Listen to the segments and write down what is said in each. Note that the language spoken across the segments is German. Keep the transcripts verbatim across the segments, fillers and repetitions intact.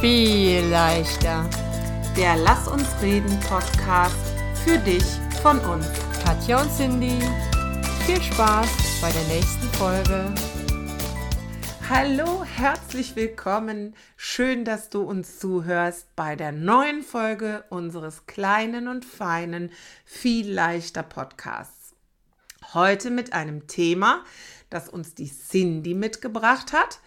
Viel leichter. Der Lass uns reden Podcast für dich von uns. Katja und Cindy. Viel Spaß bei der nächsten Folge. Hallo, herzlich willkommen. Schön, dass du uns zuhörst bei der neuen Folge unseres kleinen und feinen Viel leichter Podcasts. Heute mit einem Thema, das uns die Cindy mitgebracht hat,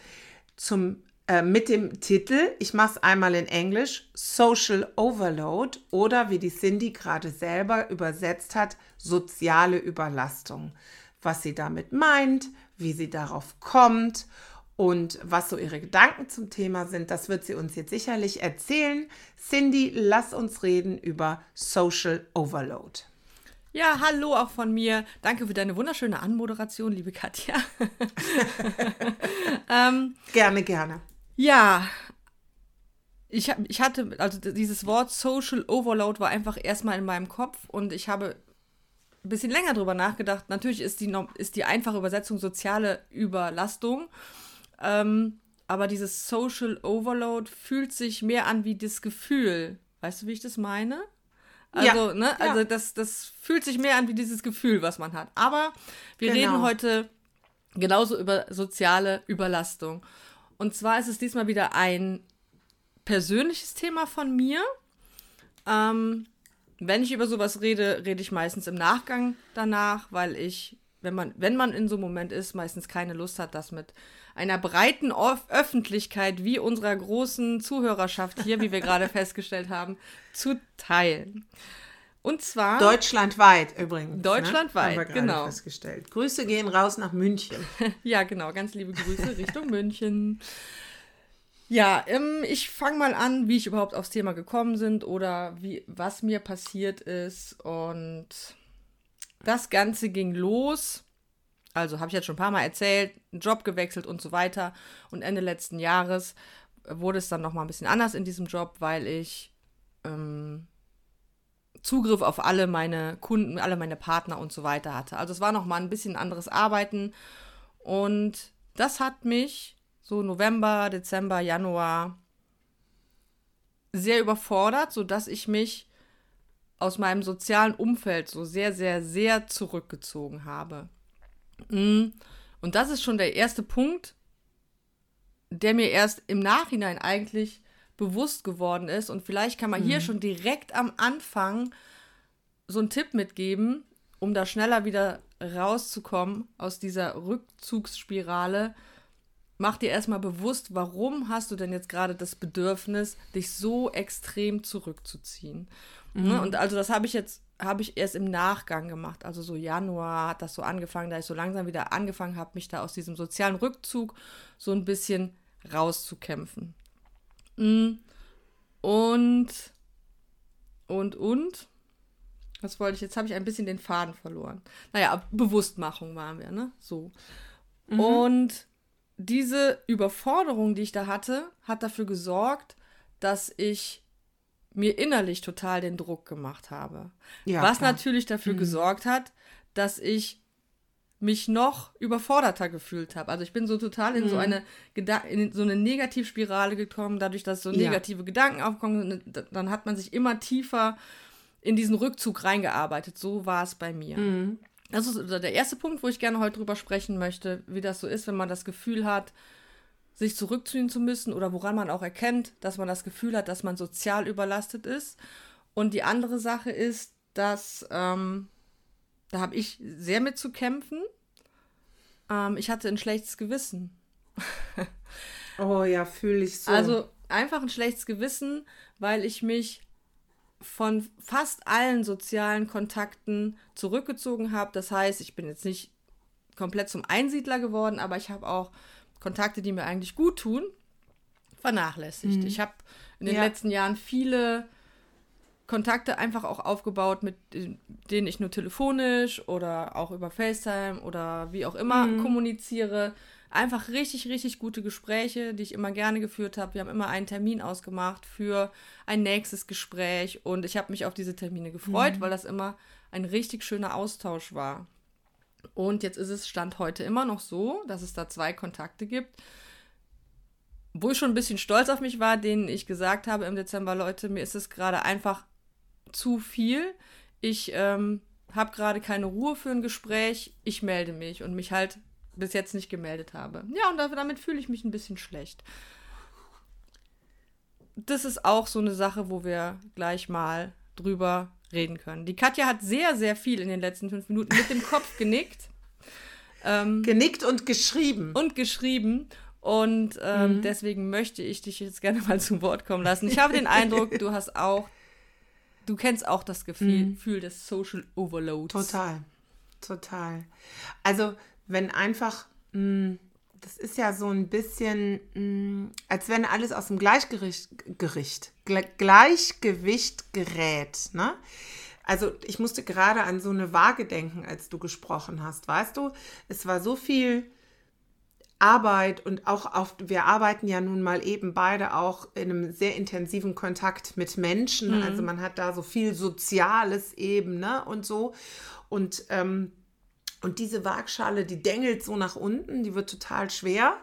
zum äh, mit dem Titel, ich mache es einmal in Englisch, Social Overload oder wie die Cindy gerade selber übersetzt hat, soziale Überlastung. Was sie damit meint, wie sie darauf kommt und was so ihre Gedanken zum Thema sind, das wird sie uns jetzt sicherlich erzählen. Cindy, lass uns reden über Social Overload. Ja, hallo auch von mir. Danke für deine wunderschöne Anmoderation, liebe Katja. ähm, gerne, gerne. Ja, ich, ich hatte, also dieses Wort Social Overload war einfach erstmal in meinem Kopf und ich habe ein bisschen länger drüber nachgedacht. Natürlich ist die, ist die einfache Übersetzung soziale Überlastung. Ähm, aber dieses Social Overload fühlt sich mehr an wie das Gefühl. Weißt du, wie ich das meine? Also, ja, ne, also ja. das, das fühlt sich mehr an wie dieses Gefühl, was man hat. Aber wir genau. reden heute genauso über soziale Überlastung. Und zwar ist es diesmal wieder ein persönliches Thema von mir. Ähm, Wenn ich über sowas rede, rede ich meistens im Nachgang danach, weil ich, wenn man, wenn man in so einem Moment ist, meistens keine Lust hat, das mit einer breiten Öf- Öffentlichkeit wie unserer großen Zuhörerschaft hier, wie wir gerade festgestellt haben, zu teilen. Und zwar... Deutschlandweit übrigens. Deutschlandweit, ne? Haben wir gerade genau. festgestellt. Grüße gehen raus nach München. Ja, genau. Ganz liebe Grüße Richtung München. Ja, ähm, ich fange mal an, wie ich überhaupt aufs Thema gekommen bin oder wie, was mir passiert ist. Und das Ganze ging los, also habe ich jetzt schon ein paar Mal erzählt, Job gewechselt und so weiter. Und Ende letzten Jahres wurde es dann nochmal ein bisschen anders in diesem Job, weil ich ähm, Zugriff auf alle meine Kunden, alle meine Partner und so weiter hatte. Also es war nochmal ein bisschen anderes Arbeiten und das hat mich... so November, Dezember, Januar, sehr überfordert, sodass ich mich aus meinem sozialen Umfeld so sehr, sehr, sehr zurückgezogen habe. Und das ist schon der erste Punkt, der mir erst im Nachhinein eigentlich bewusst geworden ist. Und vielleicht kann man mhm. hier schon direkt am Anfang so einen Tipp mitgeben, um da schneller wieder rauszukommen aus dieser Rückzugsspirale. Mach dir erstmal bewusst, warum hast du denn jetzt gerade das Bedürfnis, dich so extrem zurückzuziehen. Mhm. Und also das habe ich jetzt, habe ich erst im Nachgang gemacht. Also so Januar hat das so angefangen, da ich so langsam wieder angefangen habe, mich da aus diesem sozialen Rückzug so ein bisschen rauszukämpfen. Und, und, und, was wollte ich, jetzt habe ich ein bisschen den Faden verloren. Naja, Bewusstmachung waren wir, ne? So. Mhm. Und diese Überforderung, die ich da hatte, hat dafür gesorgt, dass ich mir innerlich total den Druck gemacht habe. Ja, was klar. natürlich dafür mhm. gesorgt hat, dass ich mich noch überforderter gefühlt habe. Also ich bin so total in mhm. so eine Geda- in so eine Negativspirale gekommen, dadurch, dass so negative ja. Gedanken aufkommen, dann hat man sich immer tiefer in diesen Rückzug reingearbeitet. So war es bei mir. Mhm. Das ist der erste Punkt, wo ich gerne heute drüber sprechen möchte, wie das so ist, wenn man das Gefühl hat, sich zurückziehen zu müssen oder woran man auch erkennt, dass man das Gefühl hat, dass man sozial überlastet ist. Und die andere Sache ist, dass, ähm, da habe ich sehr mit zu kämpfen, ähm, ich hatte ein schlechtes Gewissen. Oh ja, fühle ich so. Also einfach ein schlechtes Gewissen, weil ich mich... von fast allen sozialen Kontakten zurückgezogen habe. Das heißt, ich bin jetzt nicht komplett zum Einsiedler geworden, aber ich habe auch Kontakte, die mir eigentlich gut tun, vernachlässigt. Mhm. Ich habe in den ja. letzten Jahren viele Kontakte einfach auch aufgebaut, mit denen ich nur telefonisch oder auch über FaceTime oder wie auch immer mhm. kommuniziere. Einfach richtig, richtig gute Gespräche, die ich immer gerne geführt habe. Wir haben immer einen Termin ausgemacht für ein nächstes Gespräch und ich habe mich auf diese Termine gefreut, mhm. weil das immer ein richtig schöner Austausch war. Und jetzt ist es Stand heute immer noch so, dass es da zwei Kontakte gibt, wo ich schon ein bisschen stolz auf mich war, denen ich gesagt habe im Dezember, Leute, mir ist es gerade einfach zu viel. Ich ähm, habe gerade keine Ruhe für ein Gespräch. Ich melde mich und mich halt bis jetzt nicht gemeldet habe. Ja, und damit fühle ich mich ein bisschen schlecht. Das ist auch so eine Sache, wo wir gleich mal drüber reden können. Die Katja hat sehr, sehr viel in den letzten fünf Minuten mit dem Kopf genickt. Ähm, genickt und geschrieben. Und geschrieben. Und ähm, mhm. deswegen möchte ich dich jetzt gerne mal zu Wort kommen lassen. Ich habe den Eindruck, du hast auch, du kennst auch das Gefühl, mhm. Gefühl des Social Overloads. Total, total. Also wenn einfach, mh, das ist ja so ein bisschen, mh, als wenn alles aus dem Gleichgewicht, Gericht, Gleichgewicht gerät, ne? Also ich musste gerade an so eine Waage denken, als du gesprochen hast, weißt du? Es war so viel Arbeit und auch auf, wir arbeiten ja nun mal eben beide auch in einem sehr intensiven Kontakt mit Menschen, mhm. also man hat da so viel Soziales eben, ne, und so und, ähm, und diese Waagschale, die dängelt so nach unten, die wird total schwer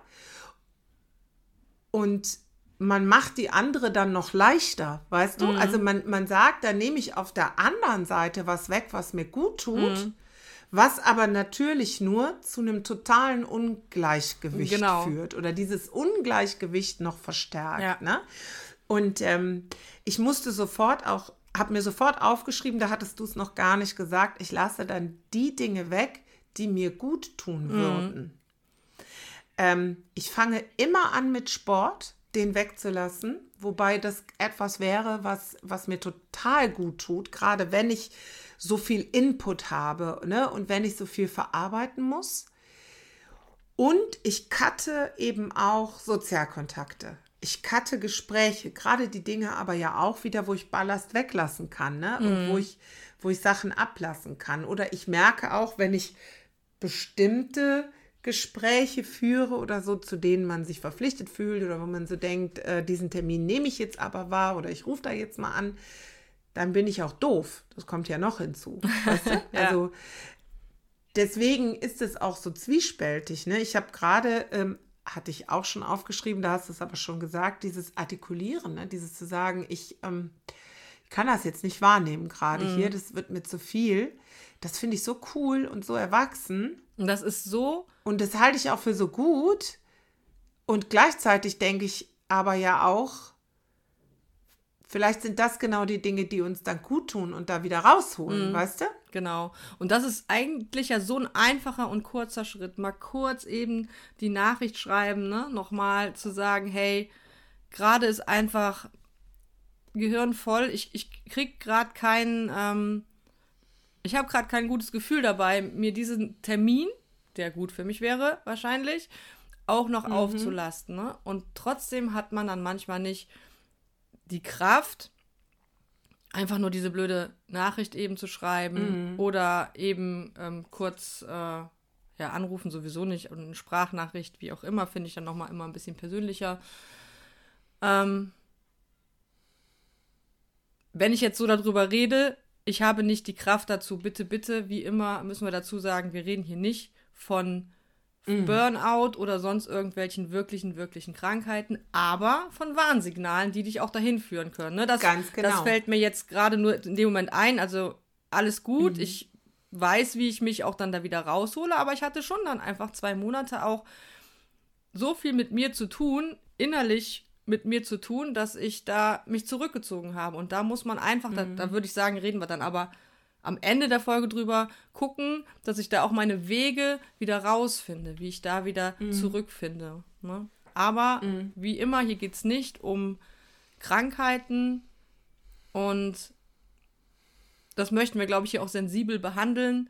und man macht die andere dann noch leichter, weißt du, mhm. also man, man sagt, da nehme ich auf der anderen Seite was weg, was mir gut tut, mhm. was aber natürlich nur zu einem totalen Ungleichgewicht genau. führt oder dieses Ungleichgewicht noch verstärkt. Ja. Ne? Und ähm, ich musste sofort auch, habe mir sofort aufgeschrieben, da hattest du es noch gar nicht gesagt, ich lasse dann die Dinge weg, die mir gut tun mhm. würden. Ähm, ich fange immer an mit Sport, den wegzulassen, wobei das etwas wäre, was, was mir total gut tut, gerade wenn ich so viel Input habe, ne? Und wenn ich so viel verarbeiten muss. Und ich cutte eben auch Sozialkontakte. Ich cutte Gespräche, gerade die Dinge aber ja auch wieder, wo ich Ballast weglassen kann, ne? Und mm. wo ich, wo ich Sachen ablassen kann. Oder ich merke auch, wenn ich bestimmte Gespräche führe oder so, zu denen man sich verpflichtet fühlt oder wo man so denkt, äh, diesen Termin nehme ich jetzt aber wahr oder ich rufe da jetzt mal an, dann bin ich auch doof. Das kommt ja noch hinzu. Weißt du? ja. Also deswegen ist es auch so zwiespältig. Ne? Ich habe gerade, ähm, hatte ich auch schon aufgeschrieben, da hast du es aber schon gesagt, dieses Artikulieren, ne? Dieses zu sagen, ich ähm, kann das jetzt nicht wahrnehmen gerade mm. hier, das wird mir zu viel. Das finde ich so cool und so erwachsen. Und das ist so... Und das halte ich auch für so gut. Und gleichzeitig denke ich aber ja auch, vielleicht sind das genau die Dinge, die uns dann gut tun und da wieder rausholen, mm, weißt du? Genau. Und das ist eigentlich ja so ein einfacher und kurzer Schritt. Mal kurz eben die Nachricht schreiben, ne? Nochmal zu sagen, hey, gerade ist einfach Gehirn voll. Ich, ich krieg gerade kein, ähm, ich habe gerade kein gutes Gefühl dabei, mir diesen Termin, der gut für mich wäre wahrscheinlich, auch noch mhm. aufzulasten. Ne? Und trotzdem hat man dann manchmal nicht die Kraft, einfach nur diese blöde Nachricht eben zu schreiben mhm. oder eben ähm, kurz äh, ja, anrufen sowieso nicht und eine Sprachnachricht, wie auch immer, finde ich dann nochmal immer ein bisschen persönlicher. Ähm, wenn ich jetzt so darüber rede, ich habe nicht die Kraft dazu, bitte, bitte, wie immer müssen wir dazu sagen, wir reden hier nicht von mhm. Burnout oder sonst irgendwelchen wirklichen, wirklichen Krankheiten, aber von Warnsignalen, die dich auch dahin führen können. Ne? Das, Ganz genau. Das fällt mir jetzt gerade nur in dem Moment ein, also alles gut, mhm. ich weiß, wie ich mich auch dann da wieder raushole, aber ich hatte schon dann einfach zwei Monate auch so viel mit mir zu tun, innerlich mit mir zu tun, dass ich da mich zurückgezogen habe und da muss man einfach, mhm. da, da würde ich sagen, reden wir dann aber am Ende der Folge drüber gucken, dass ich da auch meine Wege wieder rausfinde, wie ich da wieder mm. zurückfinde. Ne? Aber mm. wie immer, hier geht es nicht um Krankheiten und das möchten wir, glaube ich, hier auch sensibel behandeln,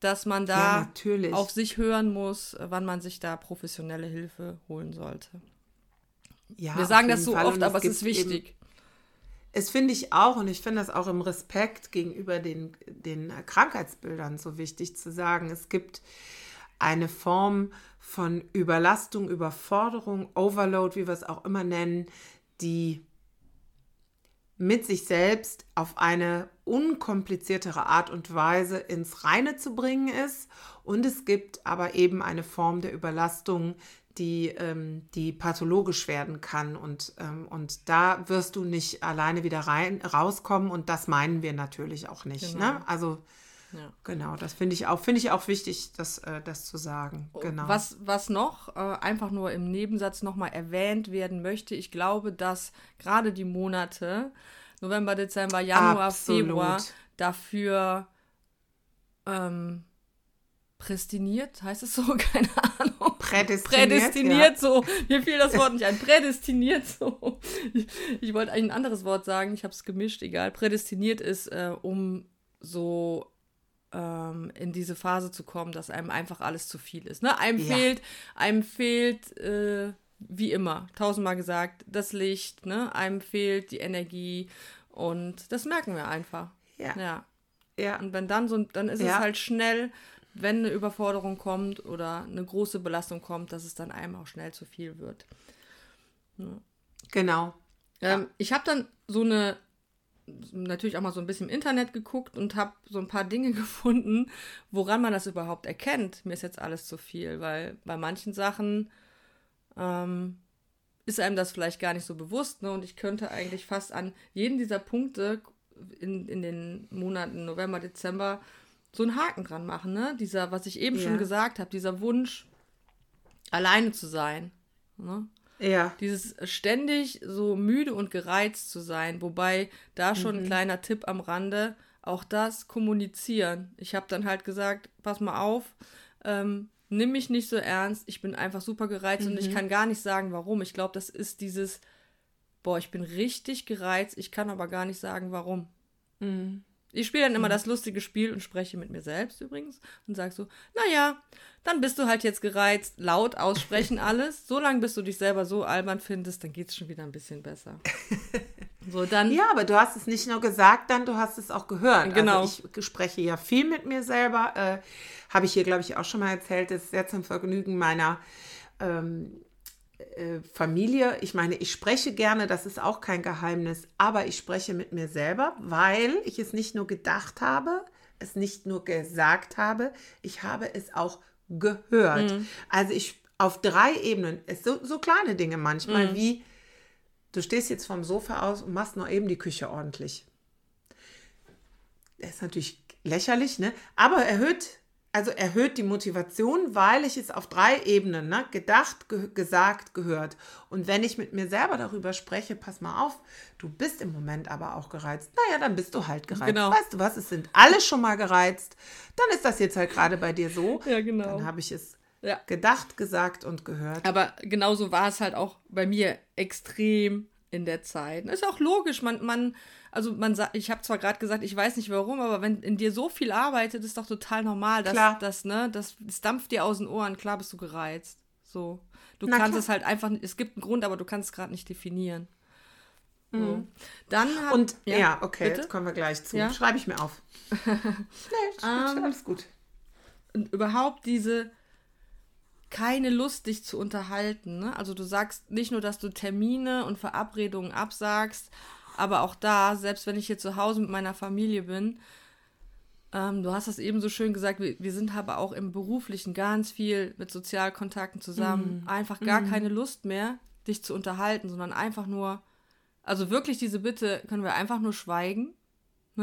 dass man da ja, natürlich. Auf sich hören muss, wann man sich da professionelle Hilfe holen sollte. Ja, wir sagen das so Fall. Oft, und aber es ist wichtig. Es finde ich auch und ich finde das auch im Respekt gegenüber den, den Krankheitsbildern so wichtig zu sagen, es gibt eine Form von Überlastung, Überforderung, Overload, wie wir es auch immer nennen, die mit sich selbst auf eine unkompliziertere Art und Weise ins Reine zu bringen ist und es gibt aber eben eine Form der Überlastung, die, ähm, die pathologisch werden kann. Und, ähm, und da wirst du nicht alleine wieder rein, rauskommen. Und das meinen wir natürlich auch nicht. Genau. Ne? Also ja. Genau, das finde ich auch, finde ich auch wichtig, das, äh, das zu sagen. Genau. Was, was noch äh, einfach nur im Nebensatz nochmal erwähnt werden möchte, ich glaube, dass gerade die Monate November, Dezember, Januar, Absolut. Februar dafür ähm, prädestiniert, heißt es so? Keine Ahnung. Prädestiniert. Prädestiniert, ja. So. Mir fiel das Wort nicht ein. Prädestiniert, so. Ich, ich wollte eigentlich ein anderes Wort sagen, ich habe es gemischt, egal. Prädestiniert ist, äh, um so in diese Phase zu kommen, dass einem einfach alles zu viel ist. Ne? Einem, ja. fehlt, einem fehlt, äh, wie immer, tausendmal gesagt, das Licht, ne? Einem fehlt die Energie und das merken wir einfach. Ja. ja. ja. Und wenn dann so, dann ist ja. es halt schnell, wenn eine Überforderung kommt oder eine große Belastung kommt, dass es dann einem auch schnell zu viel wird. Ja. Genau. Ähm, ja. Ich habe dann so eine natürlich auch mal so ein bisschen im Internet geguckt und habe so ein paar Dinge gefunden, woran man das überhaupt erkennt. Mir ist jetzt alles zu viel, weil bei manchen Sachen ähm, ist einem das vielleicht gar nicht so bewusst. Ne? Und ich könnte eigentlich fast an jeden dieser Punkte in, in den Monaten November, Dezember so einen Haken dran machen. Ne? Dieser, was ich eben ja. schon gesagt habe, dieser Wunsch, alleine zu sein. Ne? Ja. Dieses ständig so müde und gereizt zu sein, wobei da schon mhm. ein kleiner Tipp am Rande, auch das kommunizieren. Ich habe dann halt gesagt, pass mal auf, ähm, nimm mich nicht so ernst, ich bin einfach super gereizt mhm. und ich kann gar nicht sagen, warum. Ich glaube, das ist dieses, boah, ich bin richtig gereizt, ich kann aber gar nicht sagen, warum. Mhm. Ich spiele dann immer mhm. das lustige Spiel und spreche mit mir selbst übrigens und sage so, naja, dann bist du halt jetzt gereizt, laut aussprechen alles. Solange bis du dich selber so albern findest, dann geht es schon wieder ein bisschen besser. So, dann, ja, aber du hast es nicht nur gesagt, dann du hast es auch gehört. Genau. Also ich spreche ja viel mit mir selber. Äh, habe ich hier, glaube ich, auch schon mal erzählt, das ist sehr zum Vergnügen meiner ähm, äh, Familie. Ich meine, ich spreche gerne, das ist auch kein Geheimnis, aber ich spreche mit mir selber, weil ich es nicht nur gedacht habe, es nicht nur gesagt habe, ich habe es auch gehört. Mhm. Also ich auf drei Ebenen, so, so kleine Dinge manchmal, mhm. wie du stehst jetzt vom Sofa aus und machst nur eben die Küche ordentlich. Das ist natürlich lächerlich, ne? Aber erhöht, also erhöht die Motivation, weil ich es auf drei Ebenen, ne? Gedacht, ge- gesagt, gehört. Und wenn ich mit mir selber darüber spreche, pass mal auf, du bist im Moment aber auch gereizt. Naja, dann bist du halt gereizt. Genau. Weißt du was, es sind alle schon mal gereizt. Dann ist das jetzt halt gerade bei dir so. Ja, genau. Dann habe ich es ja. gedacht, gesagt und gehört. Aber genauso war es halt auch bei mir extrem in der Zeit. Ist auch logisch, man, man, also man, ich habe zwar gerade gesagt, ich weiß nicht warum, aber wenn in dir so viel arbeitet, ist doch total normal, dass klar. das, ne, das, das dampft dir aus den Ohren, klar bist du gereizt. So. Du Na, kannst klar. es halt einfach, es gibt einen Grund, aber du kannst es gerade nicht definieren. So. Mhm. Dann hat, und ja, ja okay, bitte? Jetzt kommen wir gleich zu. Ja? Schreibe ich mir auf. Nee, alles gut. Und überhaupt diese keine Lust, dich zu unterhalten. Ne? Also du sagst nicht nur, dass du Termine und Verabredungen absagst, aber auch da, selbst wenn ich hier zu Hause mit meiner Familie bin, ähm, du hast das eben so schön gesagt, wir, wir sind aber auch im Beruflichen ganz viel mit Sozialkontakten zusammen. Mm. Einfach gar mm. keine Lust mehr, dich zu unterhalten, sondern einfach nur, also wirklich diese Bitte, können wir einfach nur schweigen?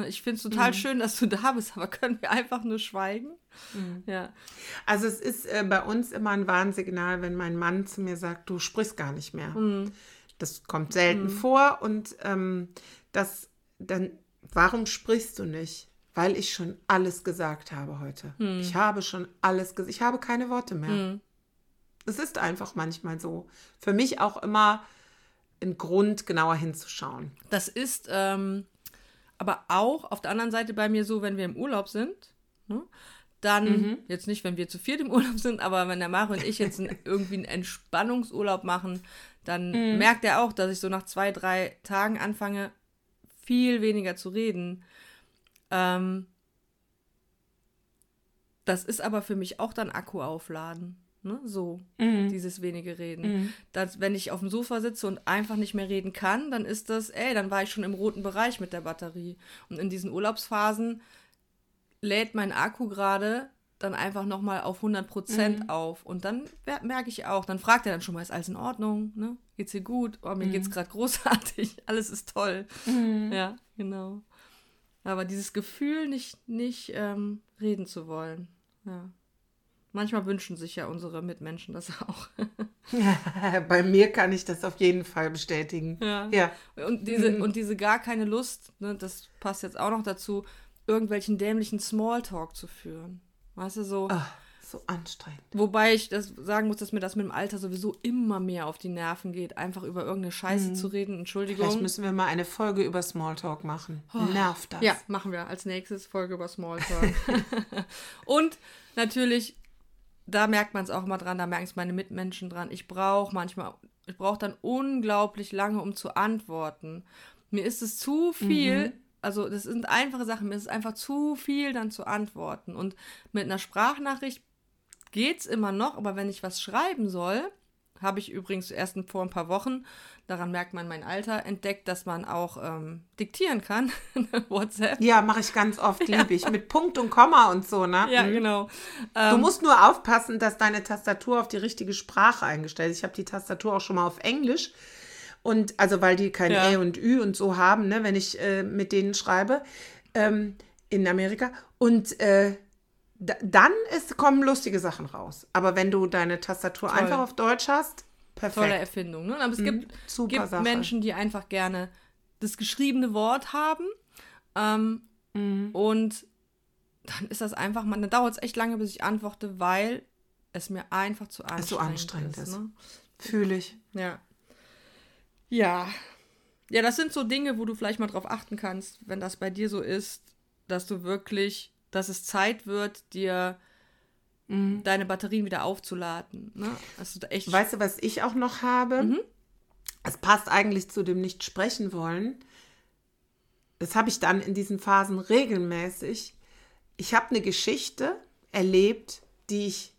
Ich finde es total mhm. schön, dass du da bist, aber können wir einfach nur schweigen? Mhm. Ja. Also es ist äh, bei uns immer ein Warnsignal, wenn mein Mann zu mir sagt, du sprichst gar nicht mehr. Mhm. Das kommt selten mhm. vor und ähm, das dann, warum sprichst du nicht? Weil ich schon alles gesagt habe heute. Mhm. Ich habe schon alles gesagt, ich habe keine Worte mehr. Es mhm. ist einfach manchmal so. Für mich auch immer ein Grund, genauer hinzuschauen. Das ist Ähm aber auch auf der anderen Seite bei mir so, wenn wir im Urlaub sind, ne, dann, mhm. jetzt nicht, wenn wir zu viert im Urlaub sind, aber wenn der Mario und ich jetzt einen, irgendwie einen Entspannungsurlaub machen, dann mhm. merkt er auch, dass ich so nach zwei, drei Tagen anfange, viel weniger zu reden. Ähm, das ist aber für mich auch dann Akku aufladen. Ne, so, mhm. dieses wenige Reden. Mhm. Dass, wenn ich auf dem Sofa sitze und einfach nicht mehr reden kann, dann ist das, ey, dann war ich schon im roten Bereich mit der Batterie. Und in diesen Urlaubsphasen lädt mein Akku gerade dann einfach nochmal auf hundert Prozent mhm. auf. Und dann merke ich auch, dann fragt er dann schon mal, ist alles in Ordnung? Ne? Geht's dir gut? Oh, mir mhm. geht's gerade großartig. Alles ist toll. Mhm. Ja, genau. Aber dieses Gefühl, nicht, nicht ähm, reden zu wollen. Ja. Manchmal wünschen sich ja unsere Mitmenschen das auch. Bei mir kann ich das auf jeden Fall bestätigen. Ja. ja. Und diese, und diese gar keine Lust, ne, das passt jetzt auch noch dazu, irgendwelchen dämlichen Smalltalk zu führen. Weißt du, so. Ach, so anstrengend. Wobei ich das sagen muss, dass mir das mit dem Alter sowieso immer mehr auf die Nerven geht, einfach über irgendeine Scheiße mhm. zu reden. Entschuldigung. Vielleicht müssen wir mal eine Folge über Smalltalk machen. Oh. Nervt das. Ja, machen wir als nächstes Folge über Smalltalk. Und natürlich, da merkt man es auch immer dran, da merken es meine Mitmenschen dran. Ich brauche manchmal, ich brauche dann unglaublich lange, um zu antworten. Mir ist es zu viel. Mhm. Also das sind einfache Sachen, mir ist es einfach zu viel dann zu antworten. Und mit einer Sprachnachricht geht es immer noch, aber wenn ich was schreiben soll, habe ich übrigens erst vor ein paar Wochen, daran merkt man mein Alter, entdeckt, dass man auch ähm, diktieren kann, WhatsApp. Ja, mache ich ganz oft, ja. liebe ich, mit Punkt und Komma und so, ne? Ja, mhm. genau. Du ähm, musst nur aufpassen, dass deine Tastatur auf die richtige Sprache eingestellt ist. Ich habe die Tastatur auch schon mal auf Englisch. Und also, weil die kein ja. E und Ü und so haben, ne, wenn ich äh, mit denen schreibe, ähm, in Amerika. Und äh, d- dann ist, kommen lustige Sachen raus. Aber wenn du deine Tastatur Toll. einfach auf Deutsch hast, perfekt. Tolle Erfindung. Ne? Aber es gibt, mhm, gibt Menschen, die einfach gerne das geschriebene Wort haben. Ähm, mhm. Und dann ist das einfach, man, dann dauert es echt lange, bis ich antworte, weil es mir einfach zu anstrengend ist. So anstrengend ist. ist. Ne? Fühle ich. Ja. Ja, ja, das sind so Dinge, wo du vielleicht mal drauf achten kannst, wenn das bei dir so ist, dass du wirklich, dass es Zeit wird, dir mhm. deine Batterien wieder aufzuladen. Ne? Also echt. Weißt du, was ich auch noch habe? Mhm. Es passt eigentlich zu dem nicht sprechen wollen. Das habe ich dann in diesen Phasen regelmäßig. Ich habe eine Geschichte erlebt, die ich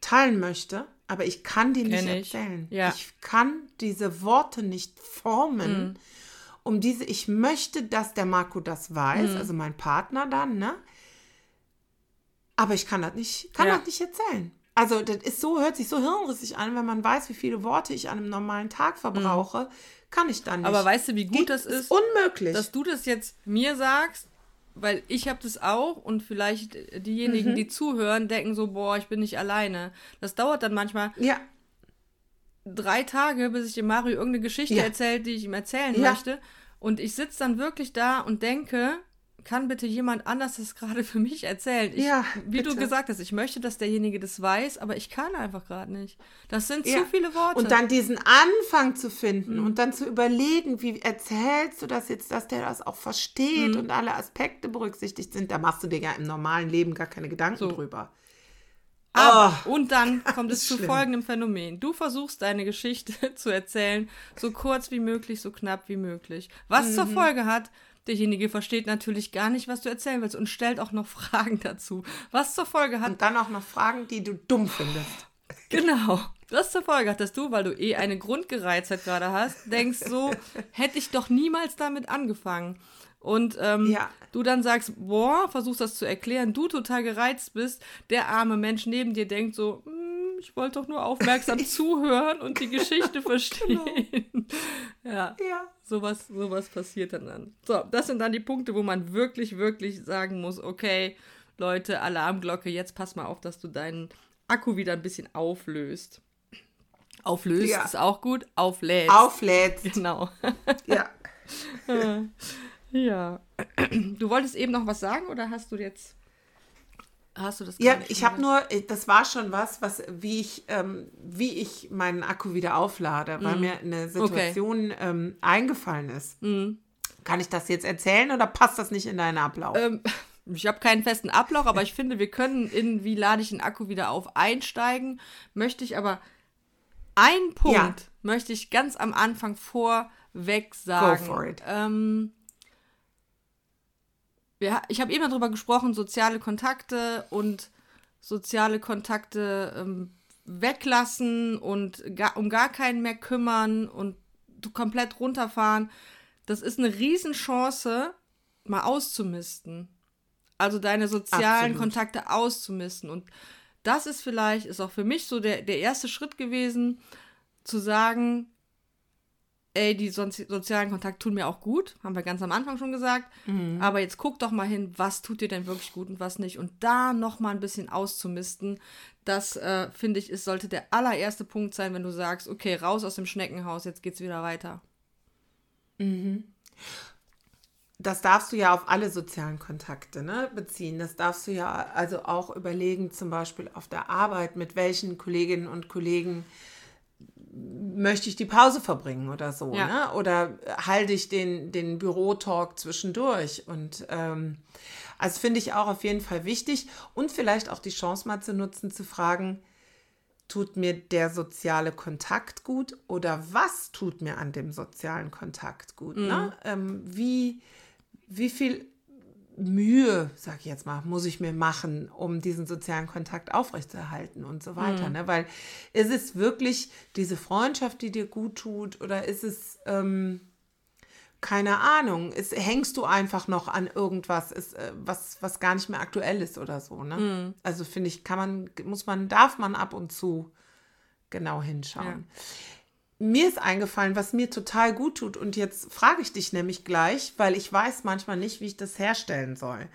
teilen möchte. Aber ich kann die nicht erzählen. Ja. Ich kann diese Worte nicht formen, mhm. um diese, ich möchte, dass der Marco das weiß, mhm. also mein Partner dann, ne? Aber ich kann das nicht, kann ja. das nicht erzählen. Also das ist so, hört sich so hirnrissig an, wenn man weiß, wie viele Worte ich an einem normalen Tag verbrauche, mhm. kann ich dann nicht. Aber weißt du, wie gut Geht, das ist? Ist unmöglich. Dass du das jetzt mir sagst, weil ich habe das auch und vielleicht diejenigen, mhm. die zuhören, denken so, boah, ich bin nicht alleine. Das dauert dann manchmal ja. drei Tage, bis ich dem Mario irgendeine Geschichte ja. erzählt, die ich ihm erzählen ja. möchte. Und ich sitze dann wirklich da und denke, kann bitte jemand anders das gerade für mich erzählen? Ich, ja, wie bitte. Du gesagt hast, ich möchte, dass derjenige das weiß, aber ich kann einfach gerade nicht. Das sind ja. zu viele Worte. Und dann diesen Anfang zu finden mhm. und dann zu überlegen, wie erzählst du das jetzt, dass der das auch versteht mhm. und alle Aspekte berücksichtigt sind. Da machst du dir ja im normalen Leben gar keine Gedanken so. drüber. Aber, oh, und dann kommt es zu schlimm. folgendem Phänomen. Du versuchst, deine Geschichte zu erzählen, so kurz wie möglich, so knapp wie möglich. Was mhm. zur Folge hat, derjenige versteht natürlich gar nicht, was du erzählen willst und stellt auch noch Fragen dazu. Was zur Folge hat... Und dann auch noch Fragen, die du dumm findest. Genau. Was zur Folge hat, dass du, weil du eh eine Grundgereiztheit gerade hast, denkst so, hätte ich doch niemals damit angefangen. Und ähm, ja. du dann sagst, boah, versuchst das zu erklären, du total gereizt bist, der arme Mensch neben dir denkt so, ich wollte doch nur aufmerksam zuhören und die Geschichte verstehen. Genau. Ja, ja. Sowas, sowas passiert dann dann. So, das sind dann die Punkte, wo man wirklich, wirklich sagen muss, okay, Leute, Alarmglocke, jetzt pass mal auf, dass du deinen Akku wieder ein bisschen auflöst. Auflöst ja. ist auch gut, auflädst. Auflädst. Genau. Ja. Ja. Du wolltest eben noch was sagen oder hast du jetzt... Hast du das ja, ich habe nur, das war schon was, was wie ich, ähm, wie ich meinen Akku wieder auflade, weil mm. mir eine Situation okay. ähm, eingefallen ist. Mm. Kann ich das jetzt erzählen oder passt das nicht in deinen Ablauf? Ähm, ich habe keinen festen Ablauf, aber ich finde, wir können in, wie lade ich den Akku wieder auf, einsteigen. Möchte ich aber, einen Punkt ja. möchte ich ganz am Anfang vorweg sagen. Go for it. Ähm, Ich habe eben darüber gesprochen, soziale Kontakte und soziale Kontakte ähm, weglassen und gar, um gar keinen mehr kümmern und komplett runterfahren. Das ist eine Riesenchance, mal auszumisten. Also deine sozialen Absolut. Kontakte auszumisten. Und das ist vielleicht, ist auch für mich so der, der erste Schritt gewesen, zu sagen, ey, die sozi- sozialen Kontakte tun mir auch gut, haben wir ganz am Anfang schon gesagt, mhm. aber jetzt guck doch mal hin, was tut dir denn wirklich gut und was nicht. Und da nochmal ein bisschen auszumisten, das äh, finde ich, ist, sollte der allererste Punkt sein, wenn du sagst, okay, raus aus dem Schneckenhaus, jetzt geht's wieder weiter. Mhm. Das darfst du ja auf alle sozialen Kontakte, ne, beziehen. Das darfst du ja also auch überlegen, zum Beispiel auf der Arbeit, mit welchen Kolleginnen und Kollegen möchte ich die Pause verbringen oder so, ja. ne? Oder halte ich den, den Bürotalk zwischendurch. Und ähm, also finde ich auch auf jeden Fall wichtig und vielleicht auch die Chance mal zu nutzen, zu fragen, tut mir der soziale Kontakt gut oder was tut mir an dem sozialen Kontakt gut? Mhm. Ne? Ähm, wie, wie viel Mühe, sag ich jetzt mal, muss ich mir machen, um diesen sozialen Kontakt aufrechtzuerhalten und so weiter. Mhm. Ne? Weil ist es wirklich diese Freundschaft, die dir gut tut oder ist es, ähm, keine Ahnung, ist, hängst du einfach noch an irgendwas, ist, äh, was, was gar nicht mehr aktuell ist oder so. Ne? Mhm. Also finde ich, kann man, muss man, darf man ab und zu genau hinschauen. Ja. Mir ist eingefallen, was mir total gut tut und jetzt frage ich dich nämlich gleich, weil ich weiß manchmal nicht, wie ich das herstellen soll.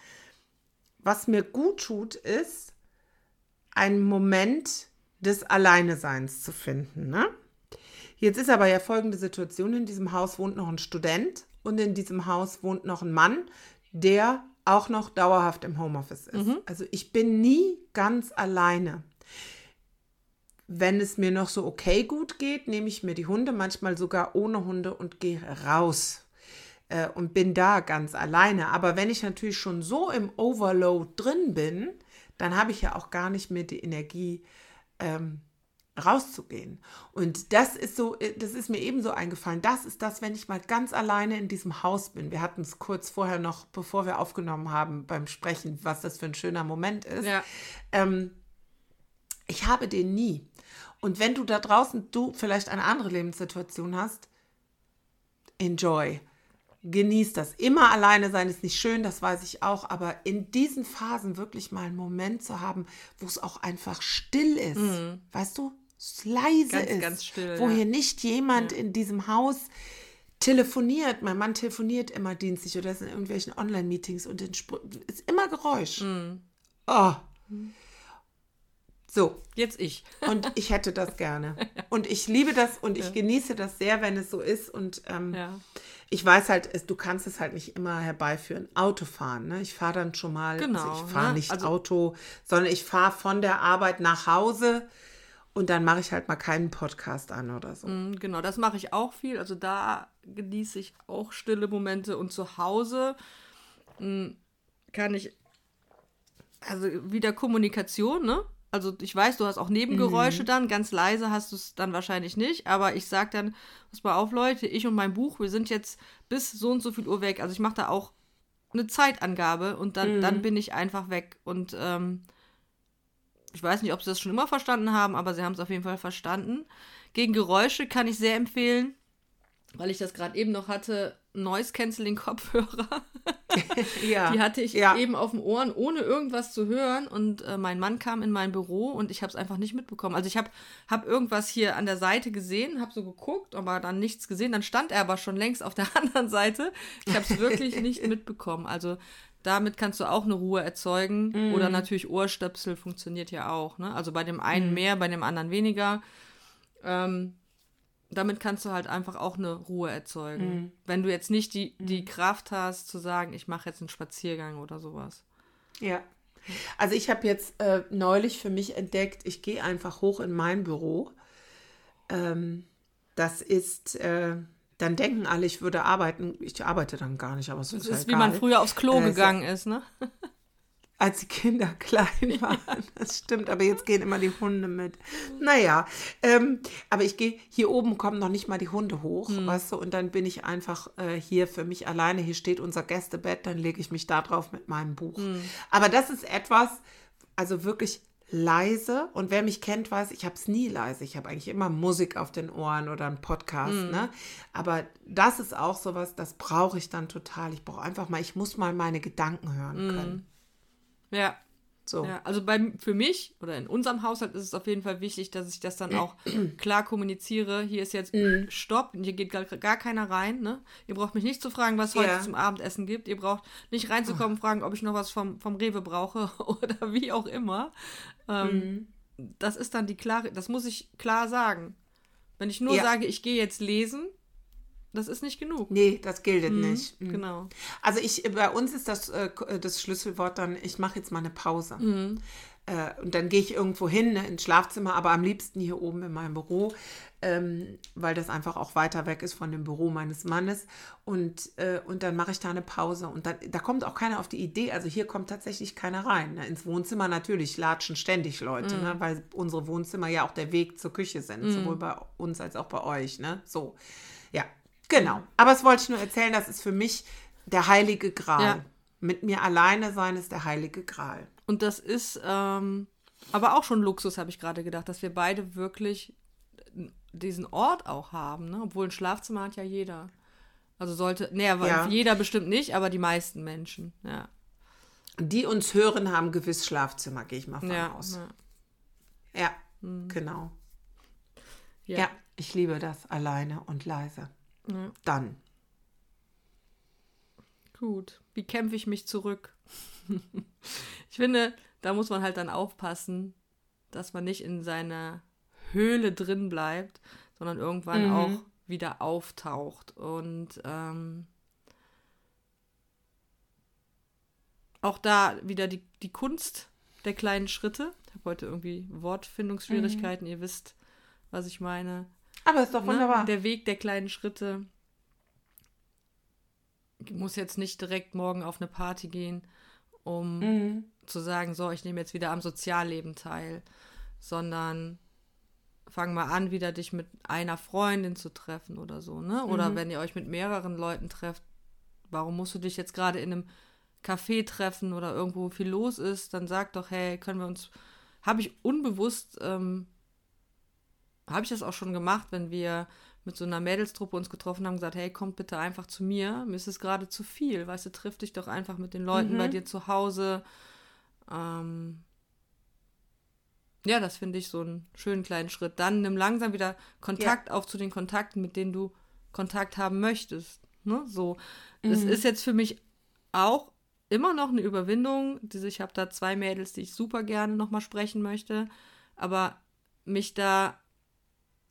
Was mir gut tut, ist, einen Moment des Alleineseins zu finden. Ne? Jetzt ist aber ja folgende Situation, in diesem Haus wohnt noch ein Student und in diesem Haus wohnt noch ein Mann, der auch noch dauerhaft im Homeoffice ist. Mhm. Also ich bin nie ganz alleine. Wenn es mir noch so okay gut geht, nehme ich mir die Hunde, manchmal sogar ohne Hunde und gehe raus äh, und bin da ganz alleine. Aber wenn ich natürlich schon so im Overload drin bin, dann habe ich ja auch gar nicht mehr die Energie, ähm, rauszugehen. Und das ist so, das ist mir eben so eingefallen. Das ist das, wenn ich mal ganz alleine in diesem Haus bin. Wir hatten es kurz vorher noch, bevor wir aufgenommen haben, beim Sprechen, was das für ein schöner Moment ist. Ja. Ähm, ich habe den nie. Und wenn du da draußen, du vielleicht eine andere Lebenssituation hast, enjoy. Genieß das. Immer alleine sein ist nicht schön, das weiß ich auch, aber in diesen Phasen wirklich mal einen Moment zu haben, wo es auch einfach still ist. Mhm. Weißt du? Es leise ganz, ist. Ganz still, wo ja. hier nicht jemand ja. in diesem Haus telefoniert. Mein Mann telefoniert immer dienstlich oder ist in irgendwelchen Online-Meetings und es ist immer Geräusch. Mhm. Oh. Mhm. So, jetzt ich. Und ich hätte das gerne. Und ich liebe das und ich ja. genieße das sehr, wenn es so ist. Und ähm, ja. ich weiß halt, es, du kannst es halt nicht immer herbeiführen. Autofahren, ne? Ich fahre dann schon mal, genau, also ich fahre ne? nicht also, Auto, sondern ich fahre von der Arbeit nach Hause und dann mache ich halt mal keinen Podcast an oder so. Genau, das mache ich auch viel. Also da genieße ich auch stille Momente. Und zu Hause mh, kann ich, also wieder Kommunikation, ne? Also ich weiß, du hast auch Nebengeräusche mhm. dann, ganz leise hast du es dann wahrscheinlich nicht, aber ich sag dann, pass mal auf Leute, ich und mein Buch, wir sind jetzt bis so und so viel Uhr weg, also ich mache da auch eine Zeitangabe und dann, mhm. dann bin ich einfach weg und ähm, ich weiß nicht, ob sie das schon immer verstanden haben, aber sie haben es auf jeden Fall verstanden. Gegen Geräusche kann ich sehr empfehlen, weil ich das gerade eben noch hatte, Noise-Canceling-Kopfhörer. ja, die hatte ich ja. eben auf den Ohren, ohne irgendwas zu hören. Und äh, mein Mann kam in mein Büro und ich habe es einfach nicht mitbekommen. Also ich habe hab irgendwas hier an der Seite gesehen, habe so geguckt, aber dann nichts gesehen. Dann stand er aber schon längst auf der anderen Seite. Ich habe es wirklich nicht mitbekommen. Also damit kannst du auch eine Ruhe erzeugen. Mm. Oder natürlich Ohrstöpsel funktioniert ja auch. Ne? Also bei dem einen mm. mehr, bei dem anderen weniger. Ähm, Damit kannst du halt einfach auch eine Ruhe erzeugen. Mhm. Wenn du jetzt nicht die, die mhm. Kraft hast, zu sagen, ich mache jetzt einen Spaziergang oder sowas. Ja, also ich habe jetzt äh, neulich für mich entdeckt, ich gehe einfach hoch in mein Büro. Ähm, das ist, äh, dann denken alle, ich würde arbeiten. Ich arbeite dann gar nicht, aber es ist egal. Das ist, wie man früher aufs Klo äh, gegangen so, ist, ne? Als die Kinder klein waren, das stimmt, aber jetzt gehen immer die Hunde mit. Naja, ähm, aber ich gehe, hier oben kommen noch nicht mal die Hunde hoch, hm. weißt du, und dann bin ich einfach äh, hier für mich alleine, hier steht unser Gästebett, dann lege ich mich da drauf mit meinem Buch. Hm. Aber das ist etwas, also wirklich leise, und wer mich kennt, weiß, ich habe es nie leise, ich habe eigentlich immer Musik auf den Ohren oder einen Podcast, hm. ne? Aber das ist auch sowas, das brauche ich dann total, ich brauche einfach mal, ich muss mal meine Gedanken hören hm. können. Ja. So. Ja, also bei, für mich oder in unserem Haushalt ist es auf jeden Fall wichtig, dass ich das dann auch klar kommuniziere. Hier ist jetzt mm. Stopp, hier geht gar, gar keiner rein. Ne? Ihr braucht mich nicht zu fragen, was es yeah. heute zum Abendessen gibt. Ihr braucht nicht reinzukommen, oh. fragen, ob ich noch was vom, vom Rewe brauche oder wie auch immer. Ähm, mm. Das ist dann die klare, das muss ich klar sagen. Wenn ich nur ja. sage, ich gehe jetzt lesen, das ist nicht genug. Nee, das gilt mhm, nicht. Mhm. Genau. Also ich, bei uns ist das, äh, das Schlüsselwort dann, ich mache jetzt mal eine Pause. Mhm. Äh, und dann gehe ich irgendwo hin, ne, ins Schlafzimmer, aber am liebsten hier oben in meinem Büro, ähm, weil das einfach auch weiter weg ist von dem Büro meines Mannes. Und, äh, und dann mache ich da eine Pause. Und dann, da kommt auch keiner auf die Idee, also hier kommt tatsächlich keiner rein. Ne? Ins Wohnzimmer natürlich latschen ständig Leute, mhm. ne? weil unsere Wohnzimmer ja auch der Weg zur Küche sind, mhm. sowohl bei uns als auch bei euch. Ne? So, ja. Genau, aber das wollte ich nur erzählen, das ist für mich der heilige Gral. Ja. Mit mir alleine sein ist der heilige Gral. Und das ist ähm, aber auch schon Luxus, habe ich gerade gedacht, dass wir beide wirklich diesen Ort auch haben, ne? Obwohl ein Schlafzimmer hat ja jeder. Also sollte, naja, ne, ja. jeder bestimmt nicht, aber die meisten Menschen, ja. Die uns hören, haben gewiss Schlafzimmer, gehe ich mal von ja, aus. Ja, ja mhm. genau. Ja. ja, ich liebe das, alleine und leise. Ja. Dann. Gut. Wie kämpfe ich mich zurück? Ich finde, da muss man halt dann aufpassen, dass man nicht in seiner Höhle drin bleibt, sondern irgendwann mhm. auch wieder auftaucht. Und ähm, auch da wieder die, die Kunst der kleinen Schritte. Ich habe heute irgendwie Wortfindungsschwierigkeiten. Mhm. Ihr wisst, was ich meine. Aber ist doch wunderbar. Ne? Der Weg der kleinen Schritte. Ich muss jetzt nicht direkt morgen auf eine Party gehen, um mhm. zu sagen, so, ich nehme jetzt wieder am Sozialleben teil, sondern fang mal an, wieder dich mit einer Freundin zu treffen oder so, ne? Oder mhm. wenn ihr euch mit mehreren Leuten trefft, warum musst du dich jetzt gerade in einem Café treffen oder irgendwo, wo viel los ist, dann sag doch, hey, können wir uns, habe ich unbewusst, ähm, habe ich das auch schon gemacht, wenn wir mit so einer Mädelstruppe uns getroffen haben, gesagt, hey, kommt bitte einfach zu mir, mir ist es gerade zu viel, weißt du, triff dich doch einfach mit den Leuten mhm. bei dir zu Hause. Ähm ja, das finde ich so einen schönen kleinen Schritt. Dann nimm langsam wieder Kontakt ja. auf zu den Kontakten, mit denen du Kontakt haben möchtest. Ne? So, mhm. das ist jetzt für mich auch immer noch eine Überwindung. Diese, ich habe da zwei Mädels, die ich super gerne nochmal sprechen möchte, aber mich da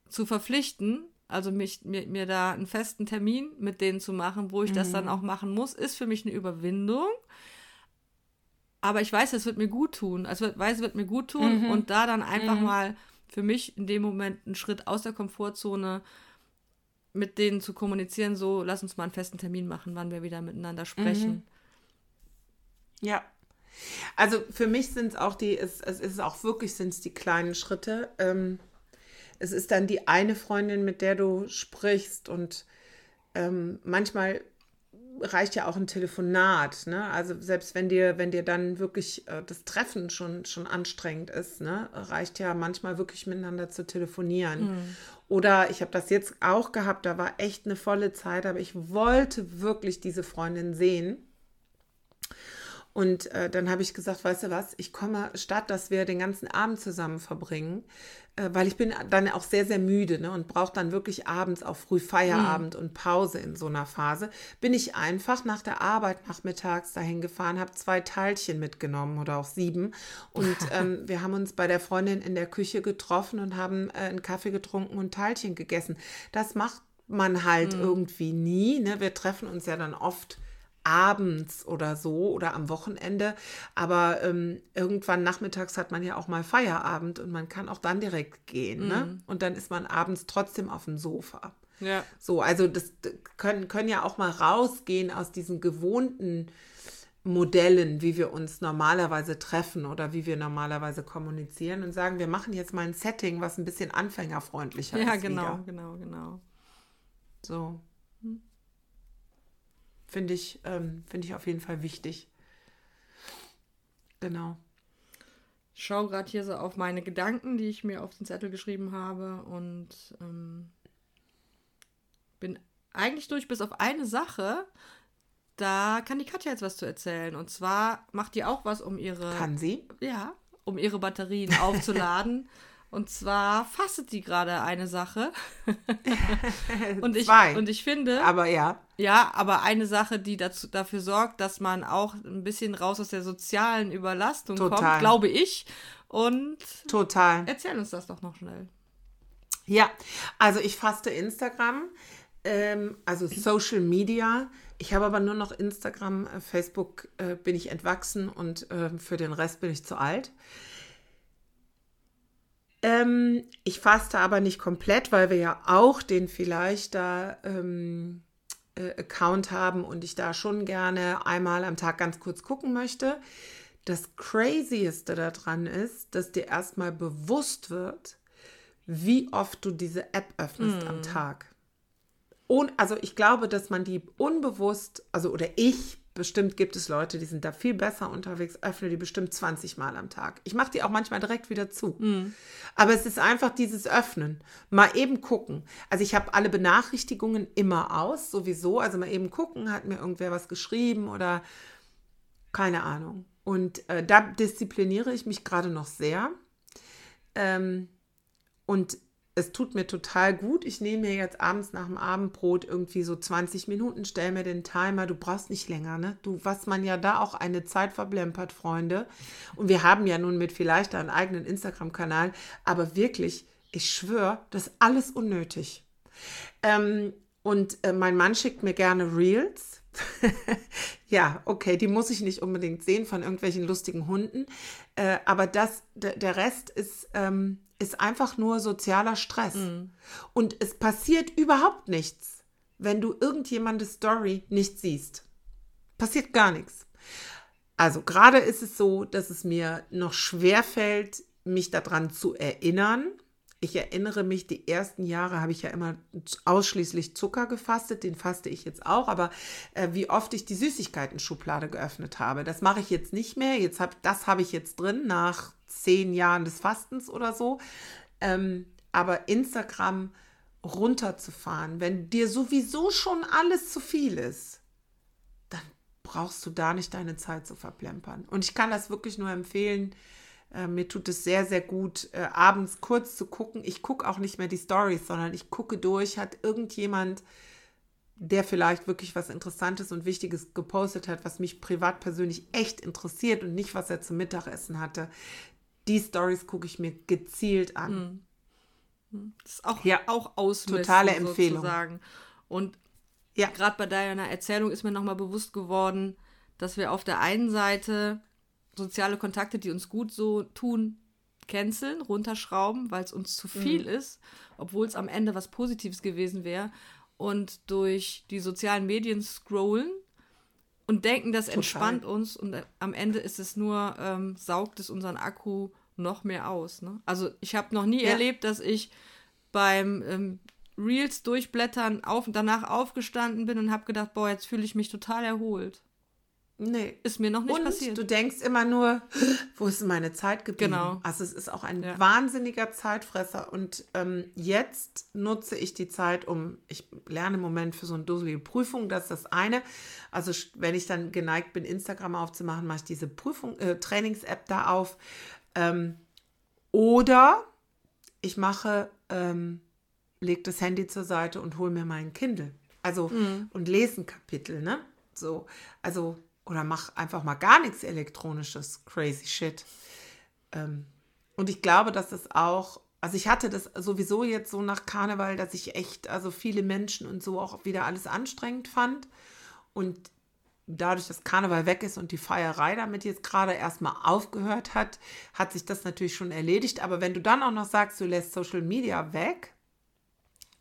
zu verpflichten, also mich, mir, mir da einen festen Termin mit denen zu machen, wo ich mhm. das dann auch machen muss, ist für mich eine Überwindung. Aber ich weiß, es wird mir gut tun. Also ich weiß, es wird mir gut tun mhm. und da dann einfach mhm. mal für mich in dem Moment einen Schritt aus der Komfortzone mit denen zu kommunizieren, so, lass uns mal einen festen Termin machen, wann wir wieder miteinander sprechen. Mhm. Ja. Also für mich sind es auch die, es, es ist auch wirklich, sind es die kleinen Schritte, ähm, es ist dann die eine Freundin, mit der du sprichst und ähm, manchmal reicht ja auch ein Telefonat, ne? Also selbst wenn dir, wenn dir dann wirklich äh, das Treffen schon, schon anstrengend ist, ne? Reicht ja manchmal wirklich miteinander zu telefonieren. Mhm. Oder ich habe das jetzt auch gehabt, da war echt eine volle Zeit, aber ich wollte wirklich diese Freundin sehen. Und äh, dann habe ich gesagt, weißt du was, ich komme, statt dass wir den ganzen Abend zusammen verbringen, äh, weil ich bin dann auch sehr, sehr müde, ne, und brauche dann wirklich abends auch früh Feierabend mhm. und Pause in so einer Phase, bin ich einfach nach der Arbeit nachmittags dahin gefahren, habe zwei Teilchen mitgenommen oder auch sieben. Und ähm, wir haben uns bei der Freundin in der Küche getroffen und haben äh, einen Kaffee getrunken und Teilchen gegessen. Das macht man halt mhm. irgendwie nie, ne? Wir treffen uns ja dann oft abends oder so oder am Wochenende, aber ähm, irgendwann nachmittags hat man ja auch mal Feierabend und man kann auch dann direkt gehen, mhm. ne? Und dann ist man abends trotzdem auf dem Sofa. Ja. So, also das können, können ja auch mal rausgehen aus diesen gewohnten Modellen, wie wir uns normalerweise treffen oder wie wir normalerweise kommunizieren und sagen, wir machen jetzt mal ein Setting, was ein bisschen anfängerfreundlicher ja, ist. Ja, genau, wieder. genau, genau. So. Hm. Finde ich, ähm, finde ich auf jeden Fall wichtig. Genau. Ich schaue gerade hier so auf meine Gedanken, die ich mir auf den Zettel geschrieben habe und ähm, bin eigentlich durch bis auf eine Sache, Da kann die Katja jetzt was zu erzählen. Und zwar macht die auch was, um ihre... Kann sie? Ja, um ihre Batterien aufzuladen. Und zwar fastet die gerade eine Sache. und, ich, Zwei. und ich finde... Aber ja. Ja, aber eine Sache, die dazu, dafür sorgt, dass man auch ein bisschen raus aus der sozialen Überlastung Total. kommt, glaube ich. Und Total. erzähl uns das doch noch schnell. Ja, also ich faste Instagram, ähm, also Social Media. Ich habe aber nur noch Instagram, Facebook äh, bin ich entwachsen und äh, für den Rest bin ich zu alt. Ähm, ich faste aber nicht komplett, weil wir ja auch den Viel Leichter ähm, äh, Account haben und ich da schon gerne einmal am Tag ganz kurz gucken möchte. Das Crazieste daran ist, dass dir erstmal bewusst wird, wie oft du diese App öffnest mm. am Tag. Und also ich glaube, dass man die unbewusst, also oder ich, bestimmt gibt es Leute, die sind da viel besser unterwegs, öffne die bestimmt zwanzig Mal am Tag. Ich mache die auch manchmal direkt wieder zu. Mm. Aber es ist einfach dieses Öffnen, mal eben gucken. Also ich habe alle Benachrichtigungen immer aus, sowieso. Also mal eben gucken, hat mir irgendwer was geschrieben oder keine Ahnung. Und äh, da diszipliniere ich mich gerade noch sehr. Ähm, und es tut mir total gut. Ich nehme mir jetzt abends nach dem Abendbrot irgendwie so zwanzig Minuten, stelle mir den Timer. Du brauchst nicht länger, ne? Du, was man ja da auch eine Zeit verblempert, Freunde. Und wir haben ja nun mit Viel Leichter einen eigenen Instagram-Kanal. Aber wirklich, ich schwöre, das ist alles unnötig. Ähm, und äh, mein Mann schickt mir gerne Reels. Ja, okay, die muss ich nicht unbedingt sehen von irgendwelchen lustigen Hunden. Äh, aber das, d- der Rest ist... Ähm, ist einfach nur sozialer Stress. Mm. Und es passiert überhaupt nichts, wenn du irgendjemandes Story nicht siehst. Passiert gar nichts. Also gerade ist es so, dass es mir noch schwerfällt, mich daran zu erinnern. Ich erinnere mich, die ersten Jahre habe ich ja immer ausschließlich Zucker gefastet. Den faste ich jetzt auch. Aber äh, wie oft ich die Süßigkeiten-Schublade geöffnet habe, das mache ich jetzt nicht mehr. Jetzt hab, das habe ich jetzt drin nach zehn Jahren des Fastens oder so. Ähm, aber Instagram runterzufahren, wenn dir sowieso schon alles zu viel ist, dann brauchst du da nicht deine Zeit zu verplempern. Und ich kann das wirklich nur empfehlen. Äh, mir tut es sehr, sehr gut, äh, abends kurz zu gucken. Ich gucke auch nicht mehr die Stories, sondern ich gucke durch, hat irgendjemand, der vielleicht wirklich was Interessantes und Wichtiges gepostet hat, was mich privat persönlich echt interessiert und nicht, was er zum Mittagessen hatte. Die Stories gucke ich mir gezielt an. Das ist auch, ja, auch ausmessen, totale Empfehlung sozusagen. Und ja, gerade bei deiner Erzählung ist mir nochmal bewusst geworden, dass wir auf der einen Seite soziale Kontakte, die uns gut so tun, canceln, runterschrauben, weil es uns zu viel mhm. ist, obwohl es am Ende was Positives gewesen wäre. Und durch die sozialen Medien scrollen und denken, das Total. entspannt uns. Und am Ende ist es nur, ähm, saugt es unseren Akku noch mehr aus. Ne? Also ich habe noch nie ja. erlebt, dass ich beim ähm, Reels durchblättern auf, danach aufgestanden bin und habe gedacht, boah, jetzt fühle ich mich total erholt. Nee. Ist mir noch nicht und passiert. Und du denkst immer nur, wo ist meine Zeit geblieben? Genau. Also es ist auch ein ja. wahnsinniger Zeitfresser. Und ähm, jetzt nutze ich die Zeit, um, ich lerne im Moment für so eine dusselige Prüfung, das ist das eine. Also wenn ich dann geneigt bin, Instagram aufzumachen, mache ich diese Prüfung, äh, Trainings-App da auf. Ähm, oder ich mache, ähm, lege das Handy zur Seite und hole mir meinen Kindle. Also mhm. und lese ein Kapitel, ne? So, also Oder mach einfach mal gar nichts Elektronisches, crazy shit. Ähm, und ich glaube, dass das auch, also ich hatte das sowieso jetzt so nach Karneval, dass ich echt, also viele Menschen und so auch wieder alles anstrengend fand. Und dadurch, dass Karneval weg ist und die Feierei damit jetzt gerade erstmal aufgehört hat, hat sich das natürlich schon erledigt. Aber wenn du dann auch noch sagst, du lässt Social Media weg,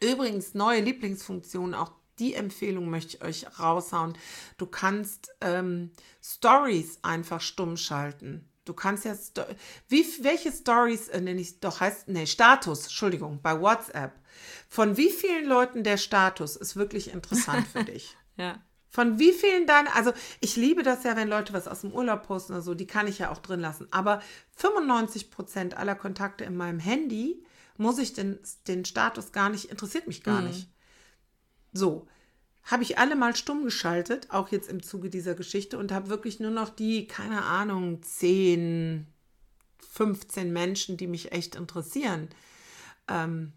übrigens neue Lieblingsfunktionen auch, die Empfehlung möchte ich euch raushauen. Du kannst ähm, Stories einfach stumm schalten. Du kannst ja, Sto- wie, welche Stories, äh, nenne ich doch, heißt, nee, Status, Entschuldigung, bei WhatsApp. Von wie vielen Leuten der Status ist wirklich interessant für dich? Ja. Von wie vielen deine, also ich liebe das ja, wenn Leute was aus dem Urlaub posten oder so, die kann ich ja auch drin lassen. Aber fünfundneunzig Prozent aller Kontakte in meinem Handy muss ich den, den Status gar nicht, interessiert mich gar mhm. nicht. So, habe ich alle mal stumm geschaltet, auch jetzt im Zuge dieser Geschichte, und habe wirklich nur noch die, keine Ahnung, zehn, fünfzehn Menschen, die mich echt interessieren. Ähm,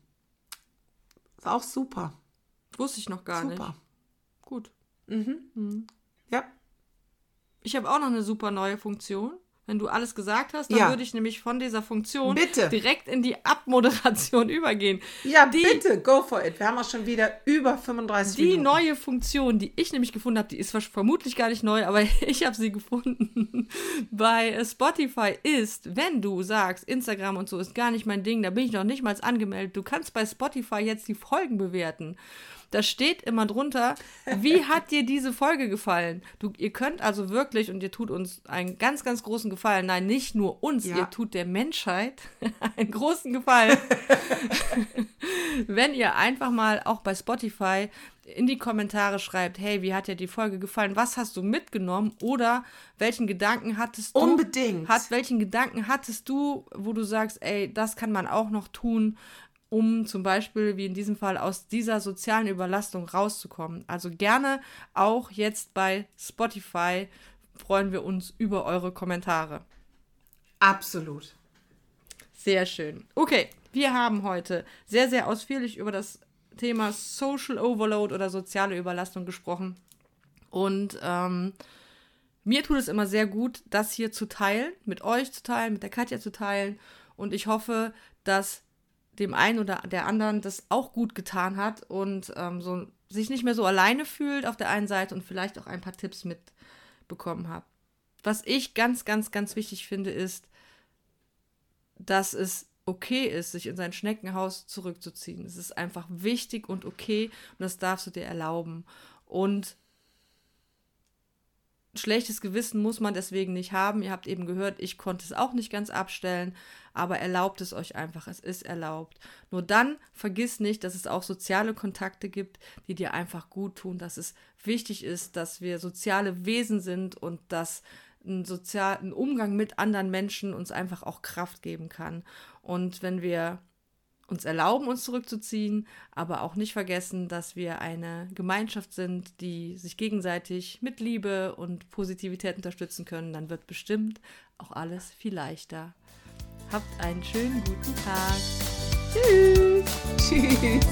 ist auch super. Wusste ich noch gar super. nicht. Super. Gut. Mhm. Mhm. Ja. Ich habe auch noch eine super neue Funktion. Wenn du alles gesagt hast, dann ja. würde ich nämlich von dieser Funktion bitte. direkt in die Abmoderation übergehen. Ja, die, bitte, go for it. Wir haben auch schon wieder über fünfunddreißig die Minuten. Die neue Funktion, die ich nämlich gefunden habe, die ist vermutlich gar nicht neu, aber ich habe sie gefunden bei Spotify, ist, wenn du sagst, Instagram und so ist gar nicht mein Ding, da bin ich noch nicht mal angemeldet, du kannst bei Spotify jetzt die Folgen bewerten. Da steht immer drunter, wie hat dir diese Folge gefallen? Du, ihr könnt also wirklich, und ihr tut uns einen ganz, ganz großen Gefallen, nein, nicht nur uns, ja. ihr tut der Menschheit einen großen Gefallen, wenn ihr einfach mal auch bei Spotify in die Kommentare schreibt, hey, wie hat dir die Folge gefallen? Was hast du mitgenommen? Oder welchen Gedanken hattest du? Unbedingt. Hat, welchen Gedanken hattest du, wo du sagst, ey, das kann man auch noch tun, um zum Beispiel, wie in diesem Fall, aus dieser sozialen Überlastung rauszukommen. Also gerne auch jetzt bei Spotify freuen wir uns über eure Kommentare. Absolut. Sehr schön. Okay, wir haben heute sehr, sehr ausführlich über das Thema Social Overload oder soziale Überlastung gesprochen. Und ähm, mir tut es immer sehr gut, das hier zu teilen, mit euch zu teilen, mit der Katja zu teilen. Und ich hoffe, dass dem einen oder der anderen das auch gut getan hat und ähm, so, sich nicht mehr so alleine fühlt auf der einen Seite und vielleicht auch ein paar Tipps mitbekommen habt. Was ich ganz, ganz, ganz wichtig finde, ist, dass es okay ist, sich in sein Schneckenhaus zurückzuziehen. Es ist einfach wichtig und okay und das darfst du dir erlauben. Und schlechtes Gewissen muss man deswegen nicht haben. Ihr habt eben gehört, ich konnte es auch nicht ganz abstellen, aber erlaubt es euch einfach. Es ist erlaubt. Nur dann vergiss nicht, dass es auch soziale Kontakte gibt, die dir einfach gut tun, dass es wichtig ist, dass wir soziale Wesen sind und dass ein sozialen Umgang mit anderen Menschen uns einfach auch Kraft geben kann. Und wenn wir uns erlauben, uns zurückzuziehen, aber auch nicht vergessen, dass wir eine Gemeinschaft sind, die sich gegenseitig mit Liebe und Positivität unterstützen können, dann wird bestimmt auch alles viel leichter. Habt einen schönen guten Tag. Tschüss. Tschüss.